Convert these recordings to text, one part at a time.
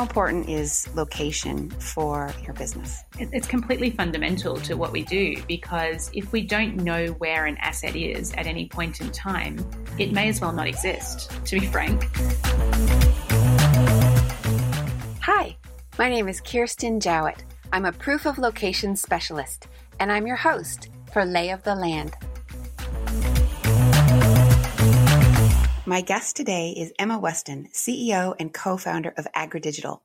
How important is location for your business? It's completely fundamental to what we do, because if we don't know where an asset is at any point in time, it may as well not exist, to be frank. Hi, my name is Kirsten Jowett. I'm a proof of location specialist, and I'm your host for Lay of the Land. My guest today is Emma Weston, CEO and co-founder of AgriDigital.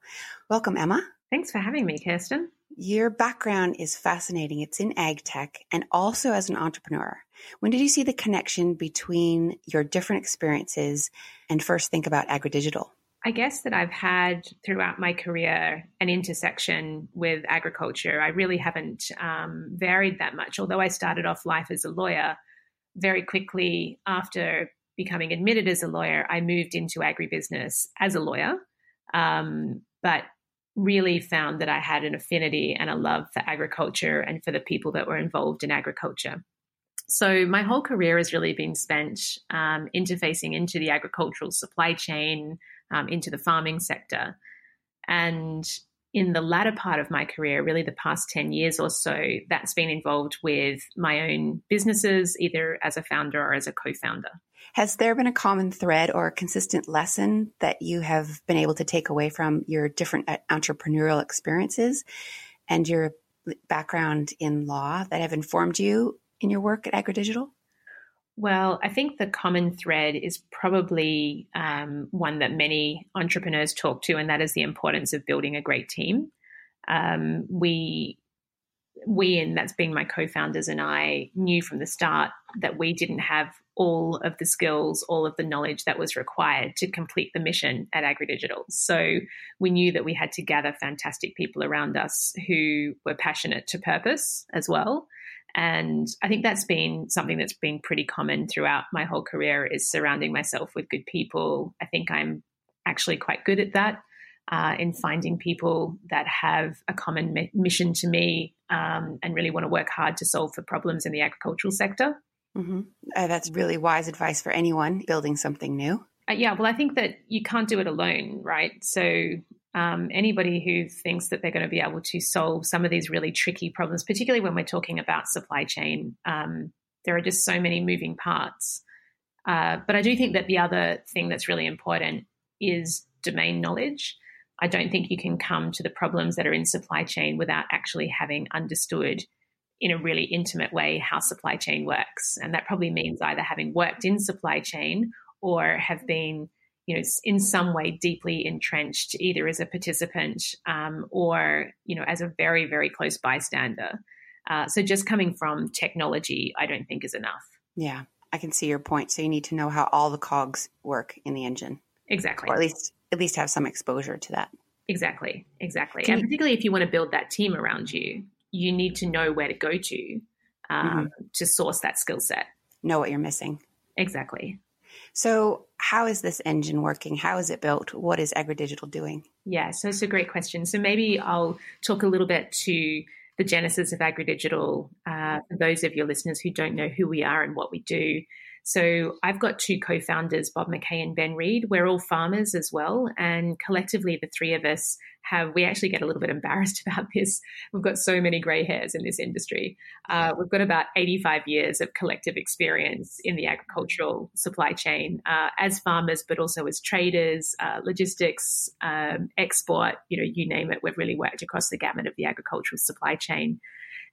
Welcome, Emma. Thanks for having me, Kirsten. Your background is fascinating. It's in ag tech and also as an entrepreneur. When did you see the connection between your different experiences and first think about AgriDigital? I guess that I've had throughout my career an intersection with agriculture. I really haven't varied that much, although I started off life as a lawyer. Very quickly after becoming admitted as a lawyer, I moved into agribusiness as a lawyer, but really found that I had an affinity and a love for agriculture and for the people that were involved in agriculture. So my whole career has really been spent interfacing into the agricultural supply chain, into the farming sector. And in the latter part of my career, really the past 10 years or so, that's been involved with my own businesses, either as a founder or as a co-founder. Has there been a common thread or a consistent lesson that you have been able to take away from your different entrepreneurial experiences and your background in law that have informed you in your work at AgriDigital? Well, I think the common thread is probably one that many entrepreneurs talk to, and that is the importance of building a great team. We, and that's being my co-founders and I, knew from the start that we didn't have all of the skills, all of the knowledge that was required to complete the mission at AgriDigital. So we knew that we had to gather fantastic people around us who were passionate to purpose as well. And I think that's been something that's been pretty common throughout my whole career, is surrounding myself with good people. I think I'm actually quite good at that, in finding people that have a common mission to me and really want to work hard to solve for problems in the agricultural sector. Mm-hmm. That's really wise advice for anyone building something new. Well, I think that you can't do it alone, right? So anybody who thinks that they're going to be able to solve some of these really tricky problems, particularly when we're talking about supply chain, there are just so many moving parts. But I do think that the other thing that's really important is domain knowledge. I don't think you can come to the problems that are in supply chain without actually having understood in a really intimate way how supply chain works. And that probably means either having worked in supply chain or have been, you know, in some way deeply entrenched, either as a participant or, you know, as a very, very close bystander. So just coming from technology, I don't think is enough. Yeah, I can see your point. So you need to know how all the cogs work in the engine. Exactly. Or at least have some exposure to that. Exactly. And particularly if you want to build that team around you, you need to know where to go to to source that skill set. Know what you're missing. Exactly. So how is this engine working? How is it built? What is AgriDigital doing? Yeah, so it's a great question. So maybe I'll talk a little bit to the genesis of AgriDigital, for those of your listeners who don't know who we are and what we do. So I've got two co-founders, Bob McKay and Ben Reed. We're all farmers as well. And collectively, the three of us we actually get a little bit embarrassed about this. We've got so many gray hairs in this industry. We've got about 85 years of collective experience in the agricultural supply chain as farmers, but also as traders, logistics, export, you name it. We've really worked across the gamut of the agricultural supply chain.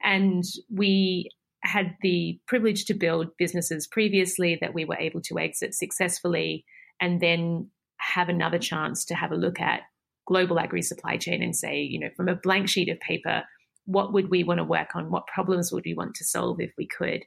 And we had the privilege to build businesses previously that we were able to exit successfully, and then have another chance to have a look at global agri supply chain and say, from a blank sheet of paper, what would we want to work on? What problems would we want to solve if we could?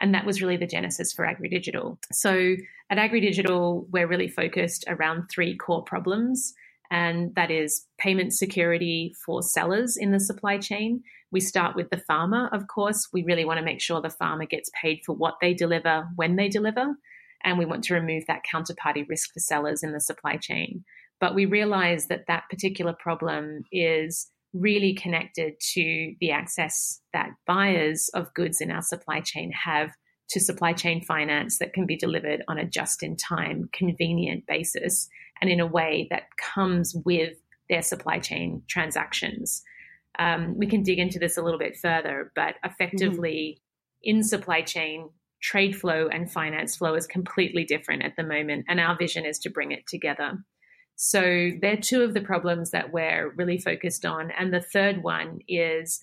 And that was really the genesis for AgriDigital. So at AgriDigital, we're really focused around three core problems, and that is payment security for sellers in the supply chain. We start with the farmer, of course. We really want to make sure the farmer gets paid for what they deliver, when they deliver, and we want to remove that counterparty risk for sellers in the supply chain. But we realize that that particular problem is really connected to the access that buyers of goods in our supply chain have to supply chain finance that can be delivered on a just-in-time, convenient basis, and in a way that comes with their supply chain transactions. We can dig into this a little bit further, but effectively in supply chain, trade flow and finance flow is completely different at the moment, and our vision is to bring it together. So they're two of the problems that we're really focused on. And the third one is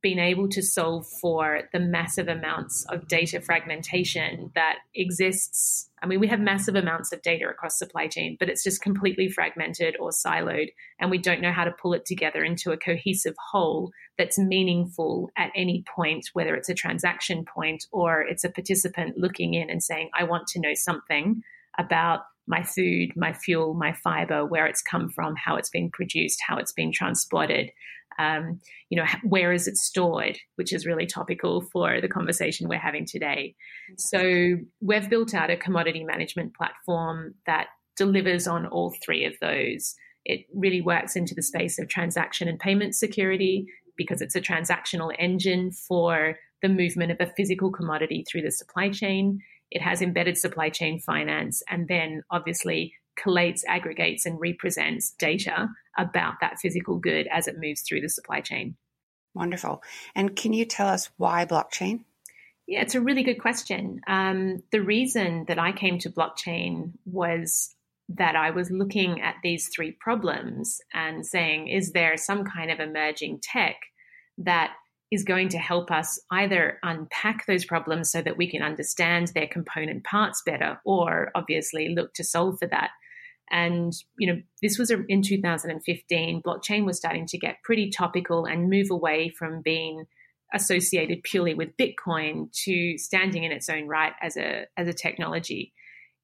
being able to solve for the massive amounts of data fragmentation that exists. I mean, we have massive amounts of data across supply chain, but it's just completely fragmented or siloed, and we don't know how to pull it together into a cohesive whole that's meaningful at any point, whether it's a transaction point or it's a participant looking in and saying, I want to know something about my food, my fuel, my fiber, where it's come from, how it's been produced, how it's been transported, where is it stored, which is really topical for the conversation we're having today. So we've built out a commodity management platform that delivers on all three of those. It really works into the space of transaction and payment security because it's a transactional engine for the movement of a physical commodity through the supply chain. It has embedded supply chain finance and then obviously collates, aggregates, and represents data about that physical good as it moves through the supply chain. Wonderful. And can you tell us why blockchain? Yeah, it's a really good question. The reason that I came to blockchain was that I was looking at these three problems and saying, is there some kind of emerging tech that is going to help us either unpack those problems so that we can understand their component parts better, or obviously look to solve for that. And, this was in 2015, blockchain was starting to get pretty topical and move away from being associated purely with Bitcoin to standing in its own right as a technology.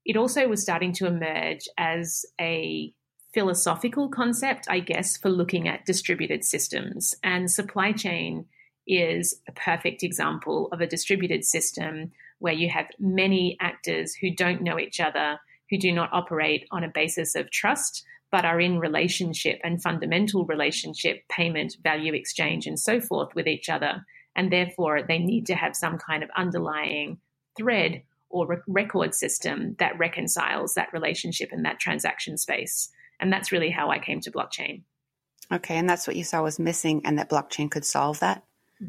It also was starting to emerge as a philosophical concept, I guess, for looking at distributed systems, and supply chain is a perfect example of a distributed system where you have many actors who don't know each other, who do not operate on a basis of trust, but are in relationship and fundamental relationship, payment, value exchange, and so forth with each other. And therefore, they need to have some kind of underlying thread or record system that reconciles that relationship in that transaction space. And that's really how I came to blockchain. Okay, and that's what you saw was missing, and that blockchain could solve that?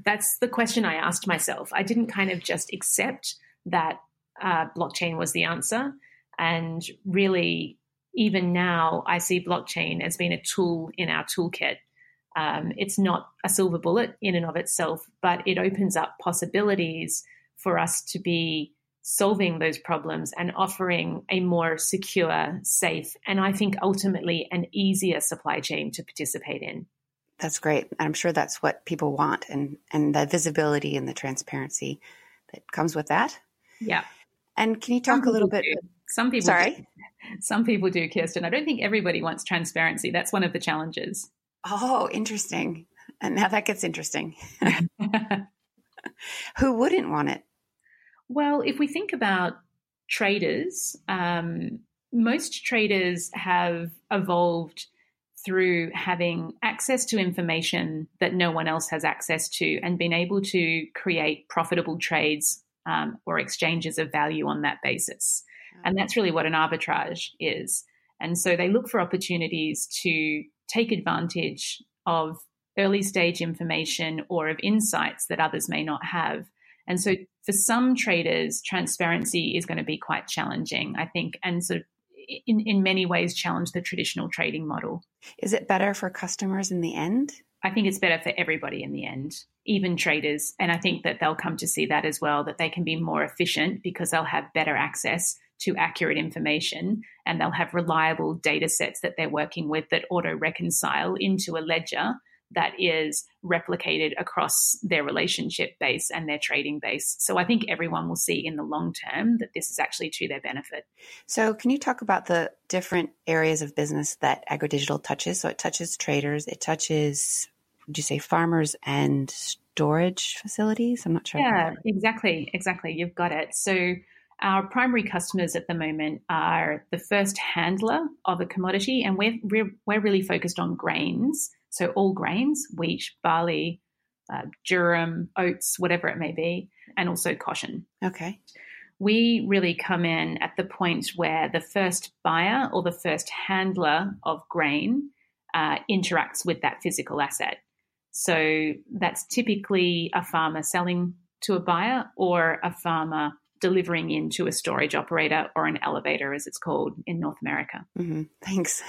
That's the question I asked myself. I didn't kind of just accept that blockchain was the answer. And really, even now, I see blockchain as being a tool in our toolkit. It's not a silver bullet in and of itself, but it opens up possibilities for us to be solving those problems and offering a more secure, safe, and I think ultimately an easier supply chain to participate in. That's great. I'm sure that's what people want, and the visibility and the transparency that comes with that. Yeah. And can you talk a little bit? Some people do, Kirsten. I don't think everybody wants transparency. That's one of the challenges. Oh, interesting. And now that gets interesting. Who wouldn't want it? Well, if we think about traders, most traders have evolved through having access to information that no one else has access to and being able to create profitable trades or exchanges of value on that basis. And that's really what an arbitrage is. And so they look for opportunities to take advantage of early stage information or of insights that others may not have. And so for some traders, transparency is going to be quite challenging, I think, and sort of in many ways challenge the traditional trading model. Is it better for customers in the end? I think it's better for everybody in the end, even traders. And I think that they'll come to see that as well, that they can be more efficient because they'll have better access to accurate information, and they'll have reliable data sets that they're working with that auto-reconcile into a ledger that is replicated across their relationship base and their trading base. So I think everyone will see in the long term that this is actually to their benefit. So can you talk about the different areas of business that AgriDigital touches? So it touches traders, it touches, would you say, farmers and storage facilities? I'm not sure. Yeah, exactly. You've got it. So our primary customers at the moment are the first handler of a commodity, and we're really focused on grains. So all grains, wheat, barley, durum, oats, whatever it may be, and also cotton. Okay. We really come in at the point where the first buyer or the first handler of grain interacts with that physical asset. So that's typically a farmer selling to a buyer or a farmer delivering into a storage operator or an elevator, as it's called in North America. Mm-hmm. Thanks.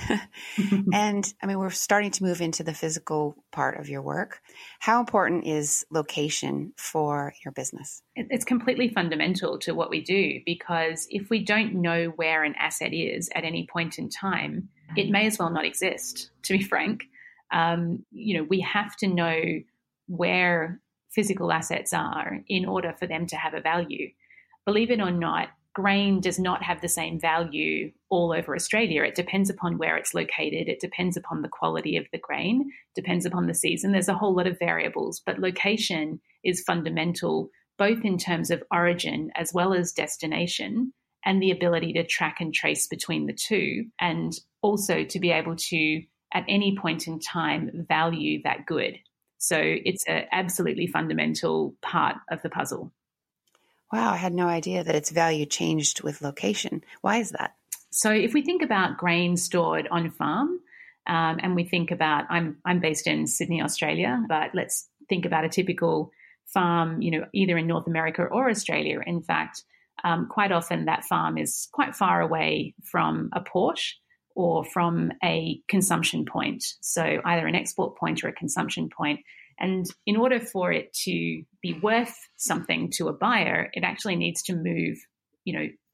And I mean, we're starting to move into the physical part of your work. How important is location for your business? It's completely fundamental to what we do, because if we don't know where an asset is at any point in time, it may as well not exist, to be frank. We have to know where physical assets are in order for them to have a value. Believe it or not, grain does not have the same value all over Australia. It depends upon where it's located. It depends upon the quality of the grain, depends upon the season. There's a whole lot of variables, but location is fundamental, both in terms of origin as well as destination, and the ability to track and trace between the two, and also to be able to, at any point in time, value that good. So it's an absolutely fundamental part of the puzzle. Wow, I had no idea that its value changed with location. Why is that? So if we think about grain stored on farm, and we think about, I'm based in Sydney, Australia, but let's think about a typical farm, either in North America or Australia. In fact, quite often that farm is quite far away from a port or from a consumption point. So either an export point or a consumption point. And in order for it to be worth something to a buyer, it actually needs to move,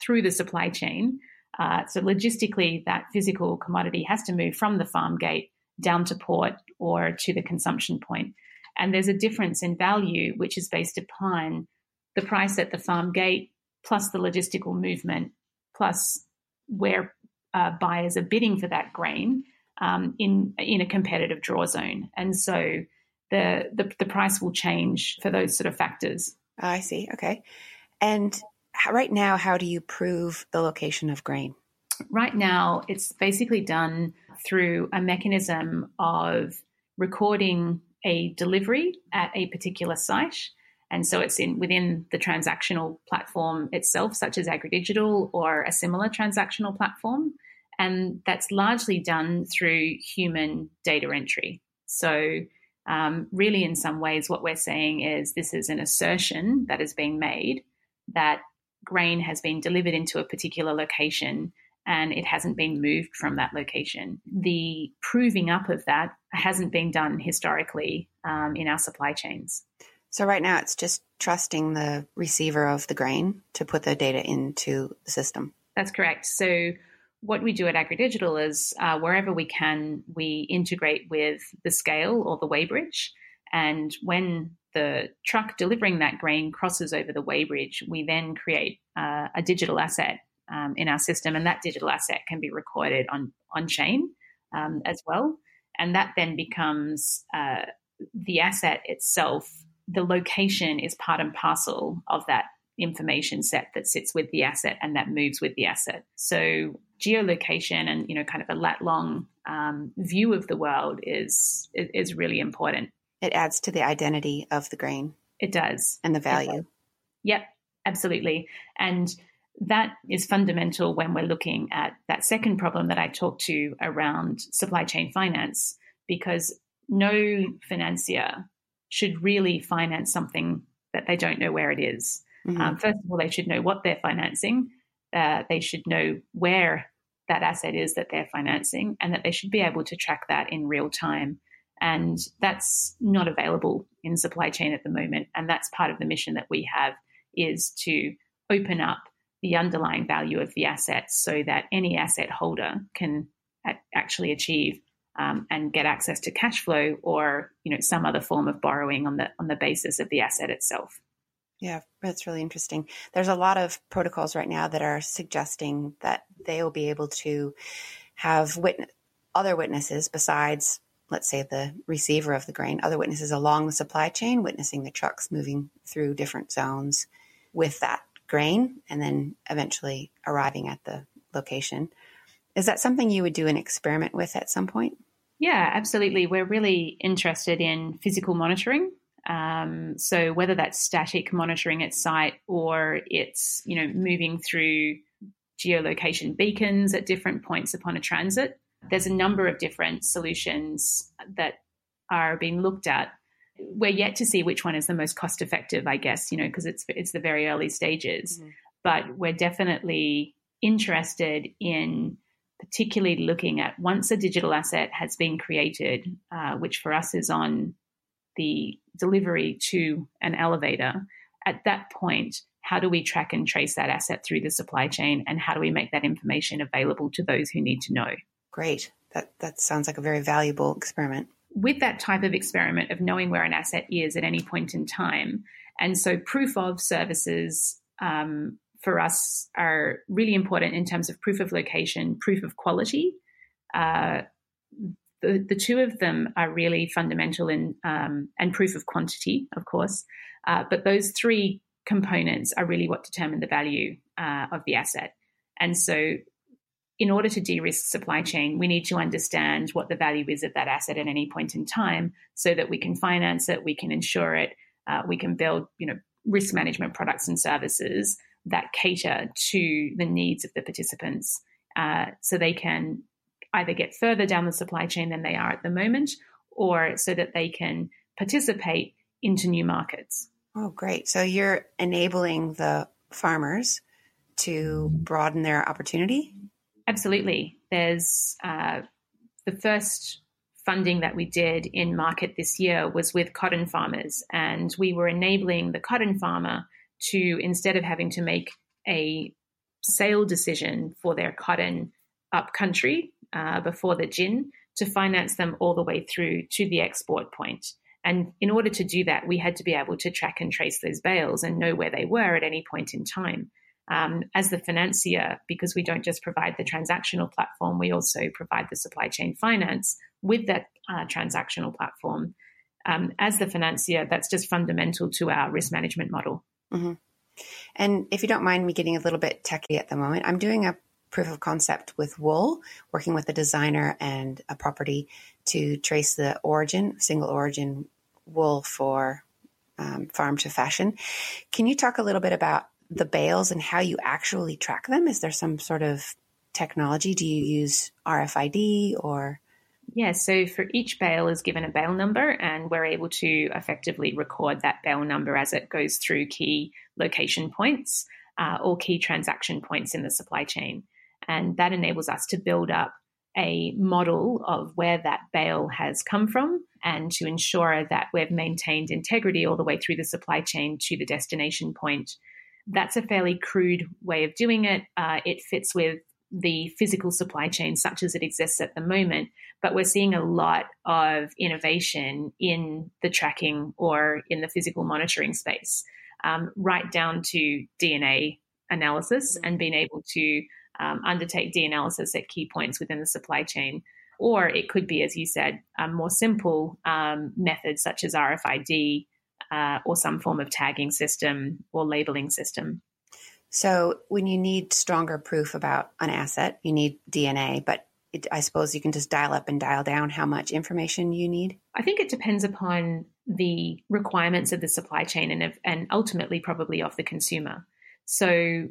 through the supply chain. So logistically, that physical commodity has to move from the farm gate down to port or to the consumption point. And there's a difference in value, which is based upon the price at the farm gate, plus the logistical movement, plus where buyers are bidding for that grain in a competitive draw zone. And so the price will change for those sort of factors. Oh, I see. Okay. And right now, how do you prove the location of grain? Right now, it's basically done through a mechanism of recording a delivery at a particular site. And so it's within the transactional platform itself, such as AgriDigital or a similar transactional platform. And that's largely done through human data entry. So really, in some ways, what we're saying is this is an assertion that is being made that grain has been delivered into a particular location and it hasn't been moved from that location. The proving up of that hasn't been done historically in our supply chains. So right now, it's just trusting the receiver of the grain to put the data into the system. That's correct. So what we do at AgriDigital is wherever we can, we integrate with the scale or the weighbridge. And when the truck delivering that grain crosses over the weighbridge, we then create a digital asset in our system. And that digital asset can be recorded on chain as well. And that then becomes the asset itself. The location is part and parcel of that information set that sits with the asset and that moves with the asset. So geolocation and kind of a lat-long view of the world is really important. It adds to the identity of the grain. It does. And the value. Yep, absolutely. And that is fundamental when we're looking at that second problem that I talked to around supply chain finance, because no financier should really finance something that they don't know where it is. Mm-hmm. First of all, they should know what they're financing. They should know where that asset is that they're financing, and that they should be able to track that in real time. And that's not available in supply chain at the moment. And that's part of the mission that we have, is to open up the underlying value of the asset so that any asset holder can actually achieve and get access to cash flow or some other form of borrowing on the basis of the asset itself. Yeah, that's really interesting. There's a lot of protocols right now that are suggesting that they will be able to have other witnesses besides, let's say, the receiver of the grain, other witnesses along the supply chain, witnessing the trucks moving through different zones with that grain and then eventually arriving at the location. Is that something you would do an experiment with at some point? Yeah, absolutely. We're really interested in physical monitoring. So whether that's static monitoring at site or it's, moving through geolocation beacons at different points upon a transit, There's a number of different solutions that are being looked at. We're yet to see which one is the most cost effective, I guess, because it's the very early stages. Mm-hmm. But we're definitely interested in particularly looking at once a digital asset has been created, which for us is on the delivery to an elevator, at that point, how do we track and trace that asset through the supply chain, and how do we make that information available to those who need to know? Great. That sounds like a very valuable experiment. With that type of experiment of knowing where an asset is at any point in time, and so proof of services for us are really important in terms of proof of location, proof of quality. The two of them are really fundamental in, and proof of quantity, of course. But those three components are really what determine the value of the asset. And so in order to de-risk supply chain, we need to understand what the value is of that asset at any point in time so that we can finance it, we can insure it, we can build, risk management products and services that cater to the needs of the participants so they can either get further down the supply chain than they are at the moment, or so that they can participate into new markets. Oh, great. So you're enabling the farmers to broaden their opportunity? Absolutely. There's the first funding that we did in market this year was with cotton farmers, and we were enabling the cotton farmer to, instead of having to make a sale decision for their cotton up country before the gin, to finance them all the way through to the export point. And in order to do that, we had to be able to track and trace those bales and know where they were at any point in time. As the financier, because we don't just provide the transactional platform, we also provide the supply chain finance with that transactional platform. As the financier, that's just fundamental to our risk management model. Mm-hmm. And if you don't mind me getting a little bit techy at the moment, I'm doing a proof of concept with wool, working with a designer and a property to trace the origin, single origin wool for farm to fashion. Can you talk a little bit about the bales and how you actually track them? Is there some sort of technology? Do you use RFID or? Yeah, so for each bale is given a bale number, and we're able to effectively record that bale number as it goes through key location points or key transaction points in the supply chain. And that enables us to build up a model of where that bale has come from, and to ensure that we've maintained integrity all the way through the supply chain to the destination point. That's a fairly crude way of doing it. It fits with the physical supply chain such as it exists at the moment, but we're seeing a lot of innovation in the tracking or in the physical monitoring space, right down to DNA analysis and being able to undertake DNA analysis at key points within the supply chain. Or it could be, as you said, a more simple method such as RFID or some form of tagging system or labeling system. So when you need stronger proof about an asset, you need DNA, but I suppose you can just dial up and dial down how much information you need? I think it depends upon the requirements of the supply chain and ultimately probably of the consumer. So,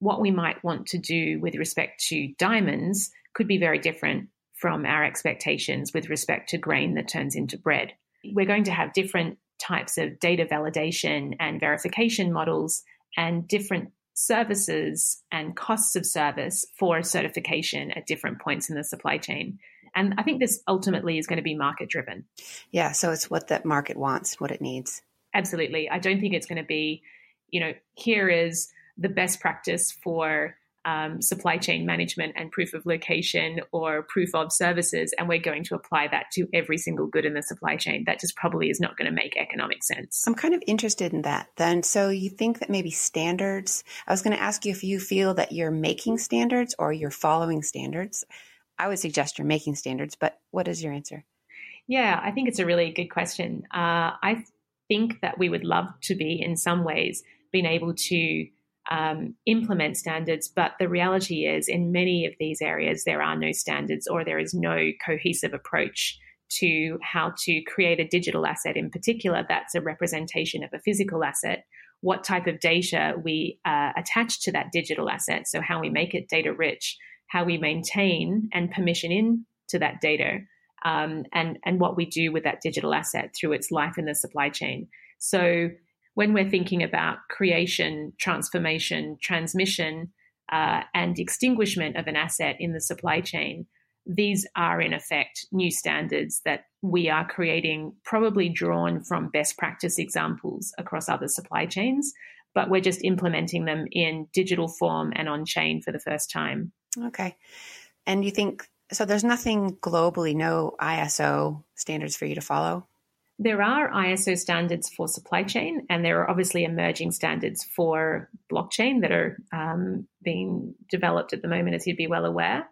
what we might want to do with respect to diamonds could be very different from our expectations with respect to grain that turns into bread. We're going to have different types of data validation and verification models and different services and costs of service for certification at different points in the supply chain. And I think this ultimately is going to be market driven. Yeah, so it's what that market wants, what it needs. Absolutely. I don't think it's going to be, here is the best practice for supply chain management and proof of location or proof of services, and we're going to apply that to every single good in the supply chain. That just probably is not going to make economic sense. I'm kind of interested in that then. So you think that maybe standards, I was going to ask you if you feel that you're making standards or you're following standards. I would suggest you're making standards, but what is your answer? Yeah, I think it's a really good question. I think that we would love to be in some ways being able to implement standards, but the reality is in many of these areas there are no standards, or there is no cohesive approach to how to create a digital asset in particular that's a representation of a physical asset, what type of data we attach to that digital asset, so how we make it data rich, how we maintain and permission into that data, and what we do with that digital asset through its life in the supply chain. So when we're thinking about creation, transformation, transmission, and extinguishment of an asset in the supply chain, these are in effect new standards that we are creating, probably drawn from best practice examples across other supply chains, but we're just implementing them in digital form and on chain for the first time. Okay. And you think, so there's nothing globally, no ISO standards for you to follow? There are ISO standards for supply chain, and there are obviously emerging standards for blockchain that are being developed at the moment, as you'd be well aware.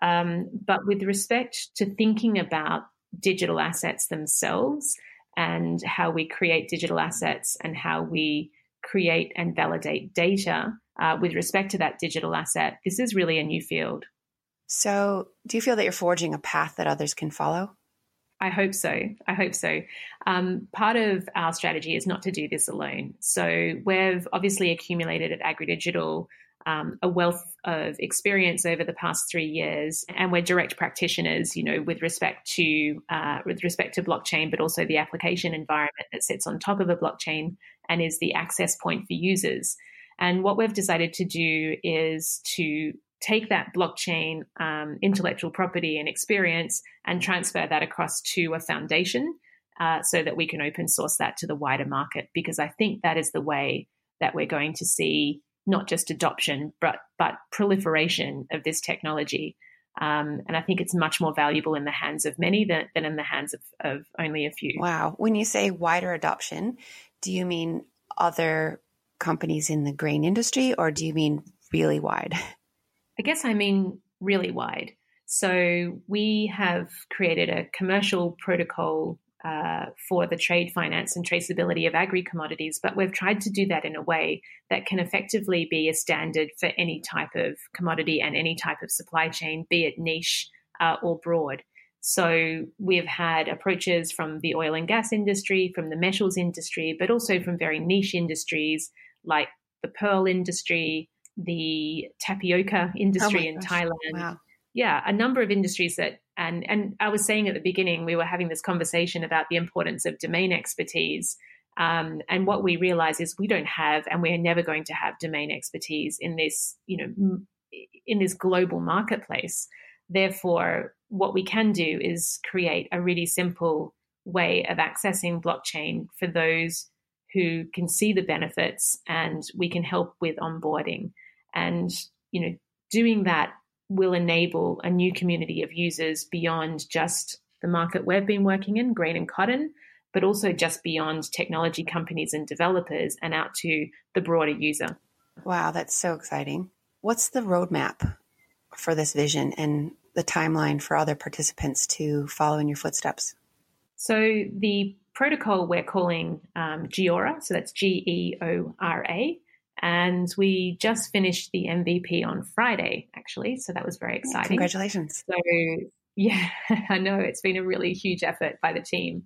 But with respect to thinking about digital assets themselves and how we create digital assets and how we create and validate data with respect to that digital asset, this is really a new field. So do you feel that you're forging a path that others can follow? I hope so. Part of our strategy is not to do this alone. So we've obviously accumulated at AgriDigital a wealth of experience over the past 3 years, and we're direct practitioners, you know, with respect to blockchain, but also the application environment that sits on top of a blockchain and is the access point for users. And what we've decided to do is to take that blockchain intellectual property and experience and transfer that across to a foundation so that we can open source that to the wider market, because I think that is the way that we're going to see not just adoption, but proliferation of this technology. And I think it's much more valuable in the hands of many than in the hands of only a few. Wow. When you say wider adoption, do you mean other companies in the grain industry, or do you mean really wide? I guess I mean really wide. So we have created a commercial protocol for the trade, finance and traceability of agri-commodities, but we've tried to do that in a way that can effectively be a standard for any type of commodity and any type of supply chain, be it niche or broad. So we've had approaches from the oil and gas industry, from the metals industry, but also from very niche industries like the pearl industry, the tapioca industry in Thailand. Wow. Yeah, a number of industries that, and I was saying at the beginning, we were having this conversation about the importance of domain expertise. And what we realize is we don't have, and we are never going to have domain expertise in this, you know, in this global marketplace. Therefore, what we can do is create a really simple way of accessing blockchain for those who can see the benefits, and we can help with onboarding. And, you know, doing that will enable a new community of users beyond just the market we've been working in, grain and cotton, but also just beyond technology companies and developers and out to the broader user. Wow, that's so exciting. What's the roadmap for this vision and the timeline for other participants to follow in your footsteps? So the protocol we're calling Geora, so that's Geora, and we just finished the MVP on Friday, actually, so that was very exciting. Congratulations. So yeah, I know it's been a really huge effort by the team.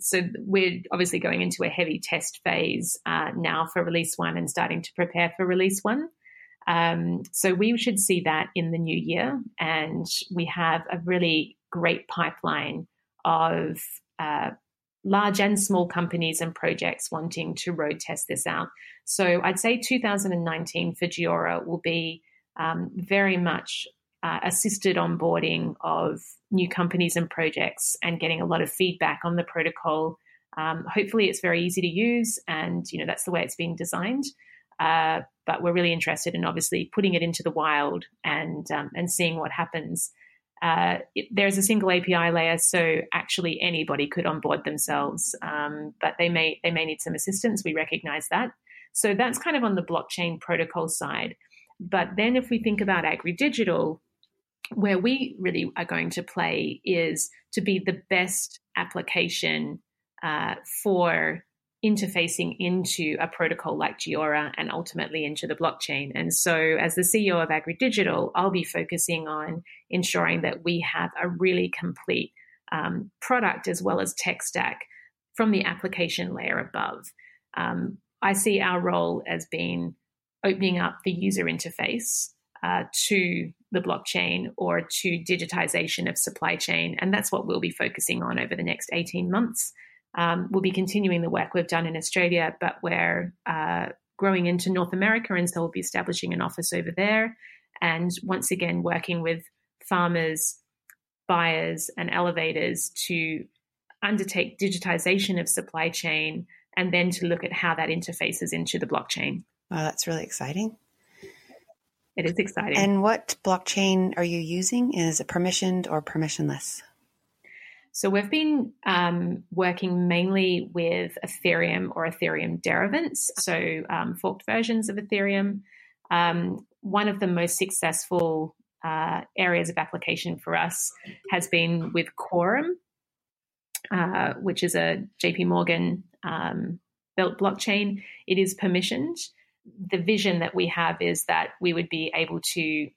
So we're obviously going into a heavy test phase now for release one and starting to prepare for release one. So we should see that in the new year, and we have a really great pipeline of large and small companies and projects wanting to road test this out. So I'd say 2019 for Geora will be very much assisted onboarding of new companies and projects and getting a lot of feedback on the protocol. Hopefully it's very easy to use, and you know that's the way it's being designed. But we're really interested in obviously putting it into the wild and seeing what happens. There's a single API layer, so actually anybody could onboard themselves, but they may need some assistance. We recognize that. So that's kind of on the blockchain protocol side. But then if we think about AgriDigital, where we really are going to play is to be the best application for interfacing into a protocol like Geora and ultimately into the blockchain. And so as the CEO of AgriDigital, I'll be focusing on ensuring that we have a really complete product as well as tech stack from the application layer above. I see our role as being opening up the user interface to the blockchain or to digitization of supply chain. And that's what we'll be focusing on over the next 18 months. We'll be continuing the work we've done in Australia, but we're growing into North America. And so we'll be establishing an office over there. And once again, working with farmers, buyers, and elevators to undertake digitization of supply chain and then to look at how that interfaces into the blockchain. Wow, that's really exciting. It is exciting. And what blockchain are you using? Is it permissioned or permissionless? So we've been working mainly with Ethereum or Ethereum derivatives, so forked versions of Ethereum. One of the most successful areas of application for us has been with Quorum, which is a JP Morgan built blockchain. It is permissioned. The vision that we have is that we would be able to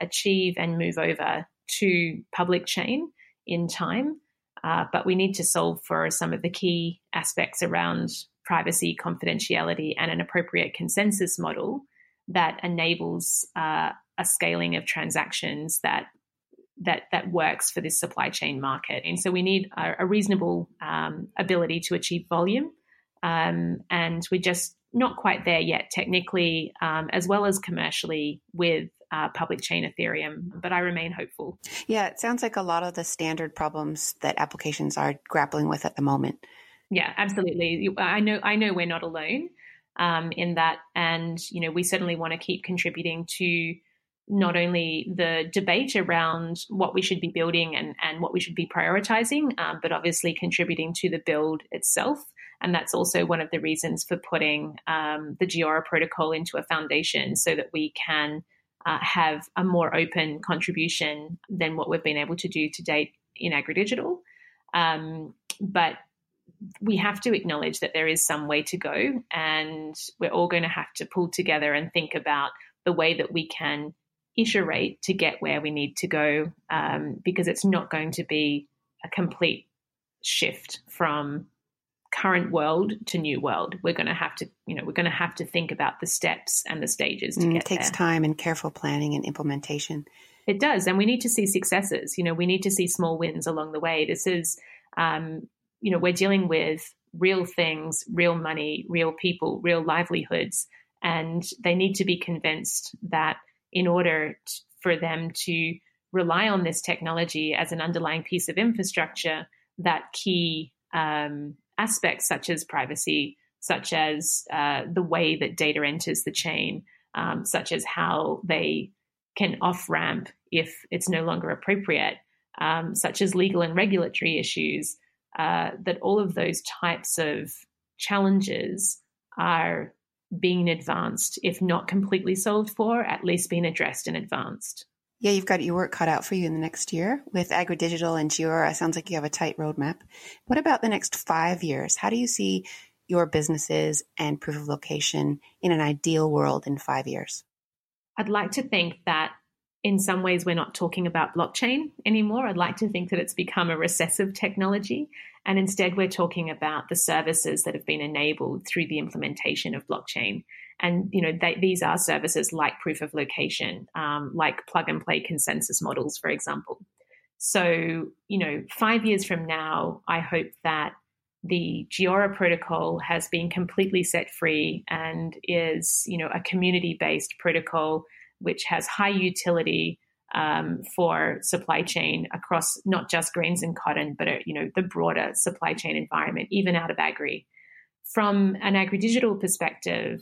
achieve and move over to public chain in time, but we need to solve for some of the key aspects around privacy, confidentiality, and an appropriate consensus model that enables a scaling of transactions that works for this supply chain market. And so we need a reasonable ability to achieve volume, and we're just not quite there yet technically, as well as commercially with public chain Ethereum, but I remain hopeful. Yeah, it sounds like a lot of the standard problems that applications are grappling with at the moment. Yeah, absolutely. I know we're not alone in that, and we certainly want to keep contributing to not only the debate around what we should be building and what we should be prioritizing, but obviously contributing to the build itself. And that's also one of the reasons for putting the Geora protocol into a foundation so that we can have a more open contribution than what we've been able to do to date in AgriDigital. But we have to acknowledge that there is some way to go, and we're all going to have to pull together and think about the way that we can iterate to get where we need to go, because it's not going to be a complete shift from current world to new world. We're going to have to, we're going to have to think about the steps and the stages to get there. It takes time and careful planning and implementation. It does. And we need to see successes. We need to see small wins along the way. This is, we're dealing with real things, real money, real people, real livelihoods, and they need to be convinced that in order for them to rely on this technology as an underlying piece of infrastructure, that key aspects such as privacy, such as the way that data enters the chain, such as how they can off-ramp if it's no longer appropriate, such as legal and regulatory issues, that all of those types of challenges are being advanced, if not completely solved for, at least being addressed and advanced. Yeah, you've got your work cut out for you in the next year with AgriDigital and Geora. Sounds like you have a tight roadmap. What about the next 5 years? How do you see your businesses and proof of location in an ideal world in 5 years? I'd like to think that in some ways we're not talking about blockchain anymore. I'd like to think that it's become a recessive technology, and instead we're talking about the services that have been enabled through the implementation of blockchain. And, these are services like proof of location, like plug and play consensus models, for example. So, 5 years from now, I hope that the Geora protocol has been completely set free and is, a community-based protocol which has high utility for supply chain across not just grains and cotton, but, the broader supply chain environment, even out of agri. From an AgriDigital perspective,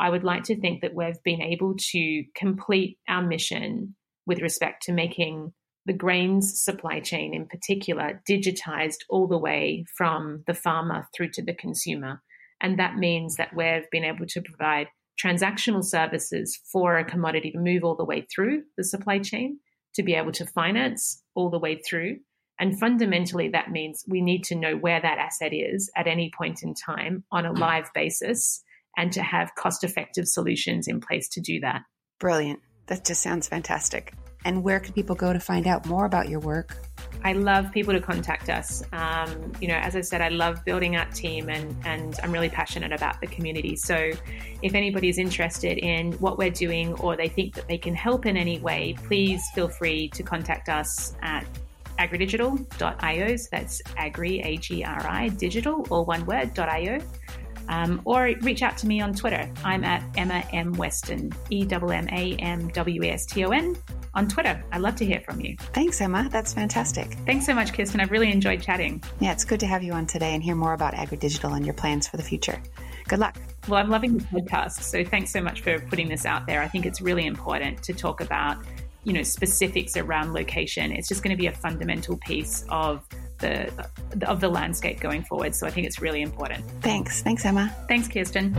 I would like to think that we've been able to complete our mission with respect to making the grains supply chain in particular digitized all the way from the farmer through to the consumer. And that means that we've been able to provide transactional services for a commodity to move all the way through the supply chain, to be able to finance all the way through. And fundamentally, that means we need to know where that asset is at any point in time on a live basis, and to have cost-effective solutions in place to do that. Brilliant. That just sounds fantastic. And where can people go to find out more about your work? I love people to contact us. As I said, I love building our team and I'm really passionate about the community. So if anybody's interested in what we're doing or they think that they can help in any way, please feel free to contact us at agridigital.io. So that's agri, A-G-R-I, digital, all one word, .io. Or reach out to me on Twitter. I'm at Emma M. Weston, EMMAMWESTON on Twitter. I'd love to hear from you. Thanks, Emma. That's fantastic. Thanks so much, Kirsten. I've really enjoyed chatting. Yeah, it's good to have you on today and hear more about AgriDigital and your plans for the future. Good luck. Well, I'm loving the podcast, so thanks so much for putting this out there. I think it's really important to talk about, specifics around location. It's just going to be a fundamental piece of the landscape going forward. So I think it's really important. Thanks. Thanks, Emma. Thanks, Kirsten.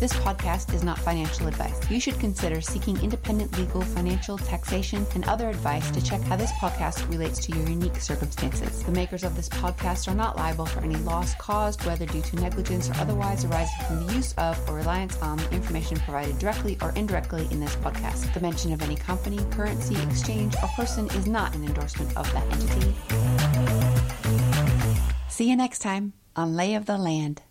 This podcast is not financial advice. You should consider seeking independent legal, financial, taxation, and other advice to check how this podcast relates to your unique circumstances. The makers of this podcast are not liable for any loss caused, whether due to negligence or otherwise arising from the use of or reliance on the information provided directly or indirectly in this podcast. The mention of any company, currency, exchange, or person is not an endorsement of that entity. See you next time on Lay of the Land.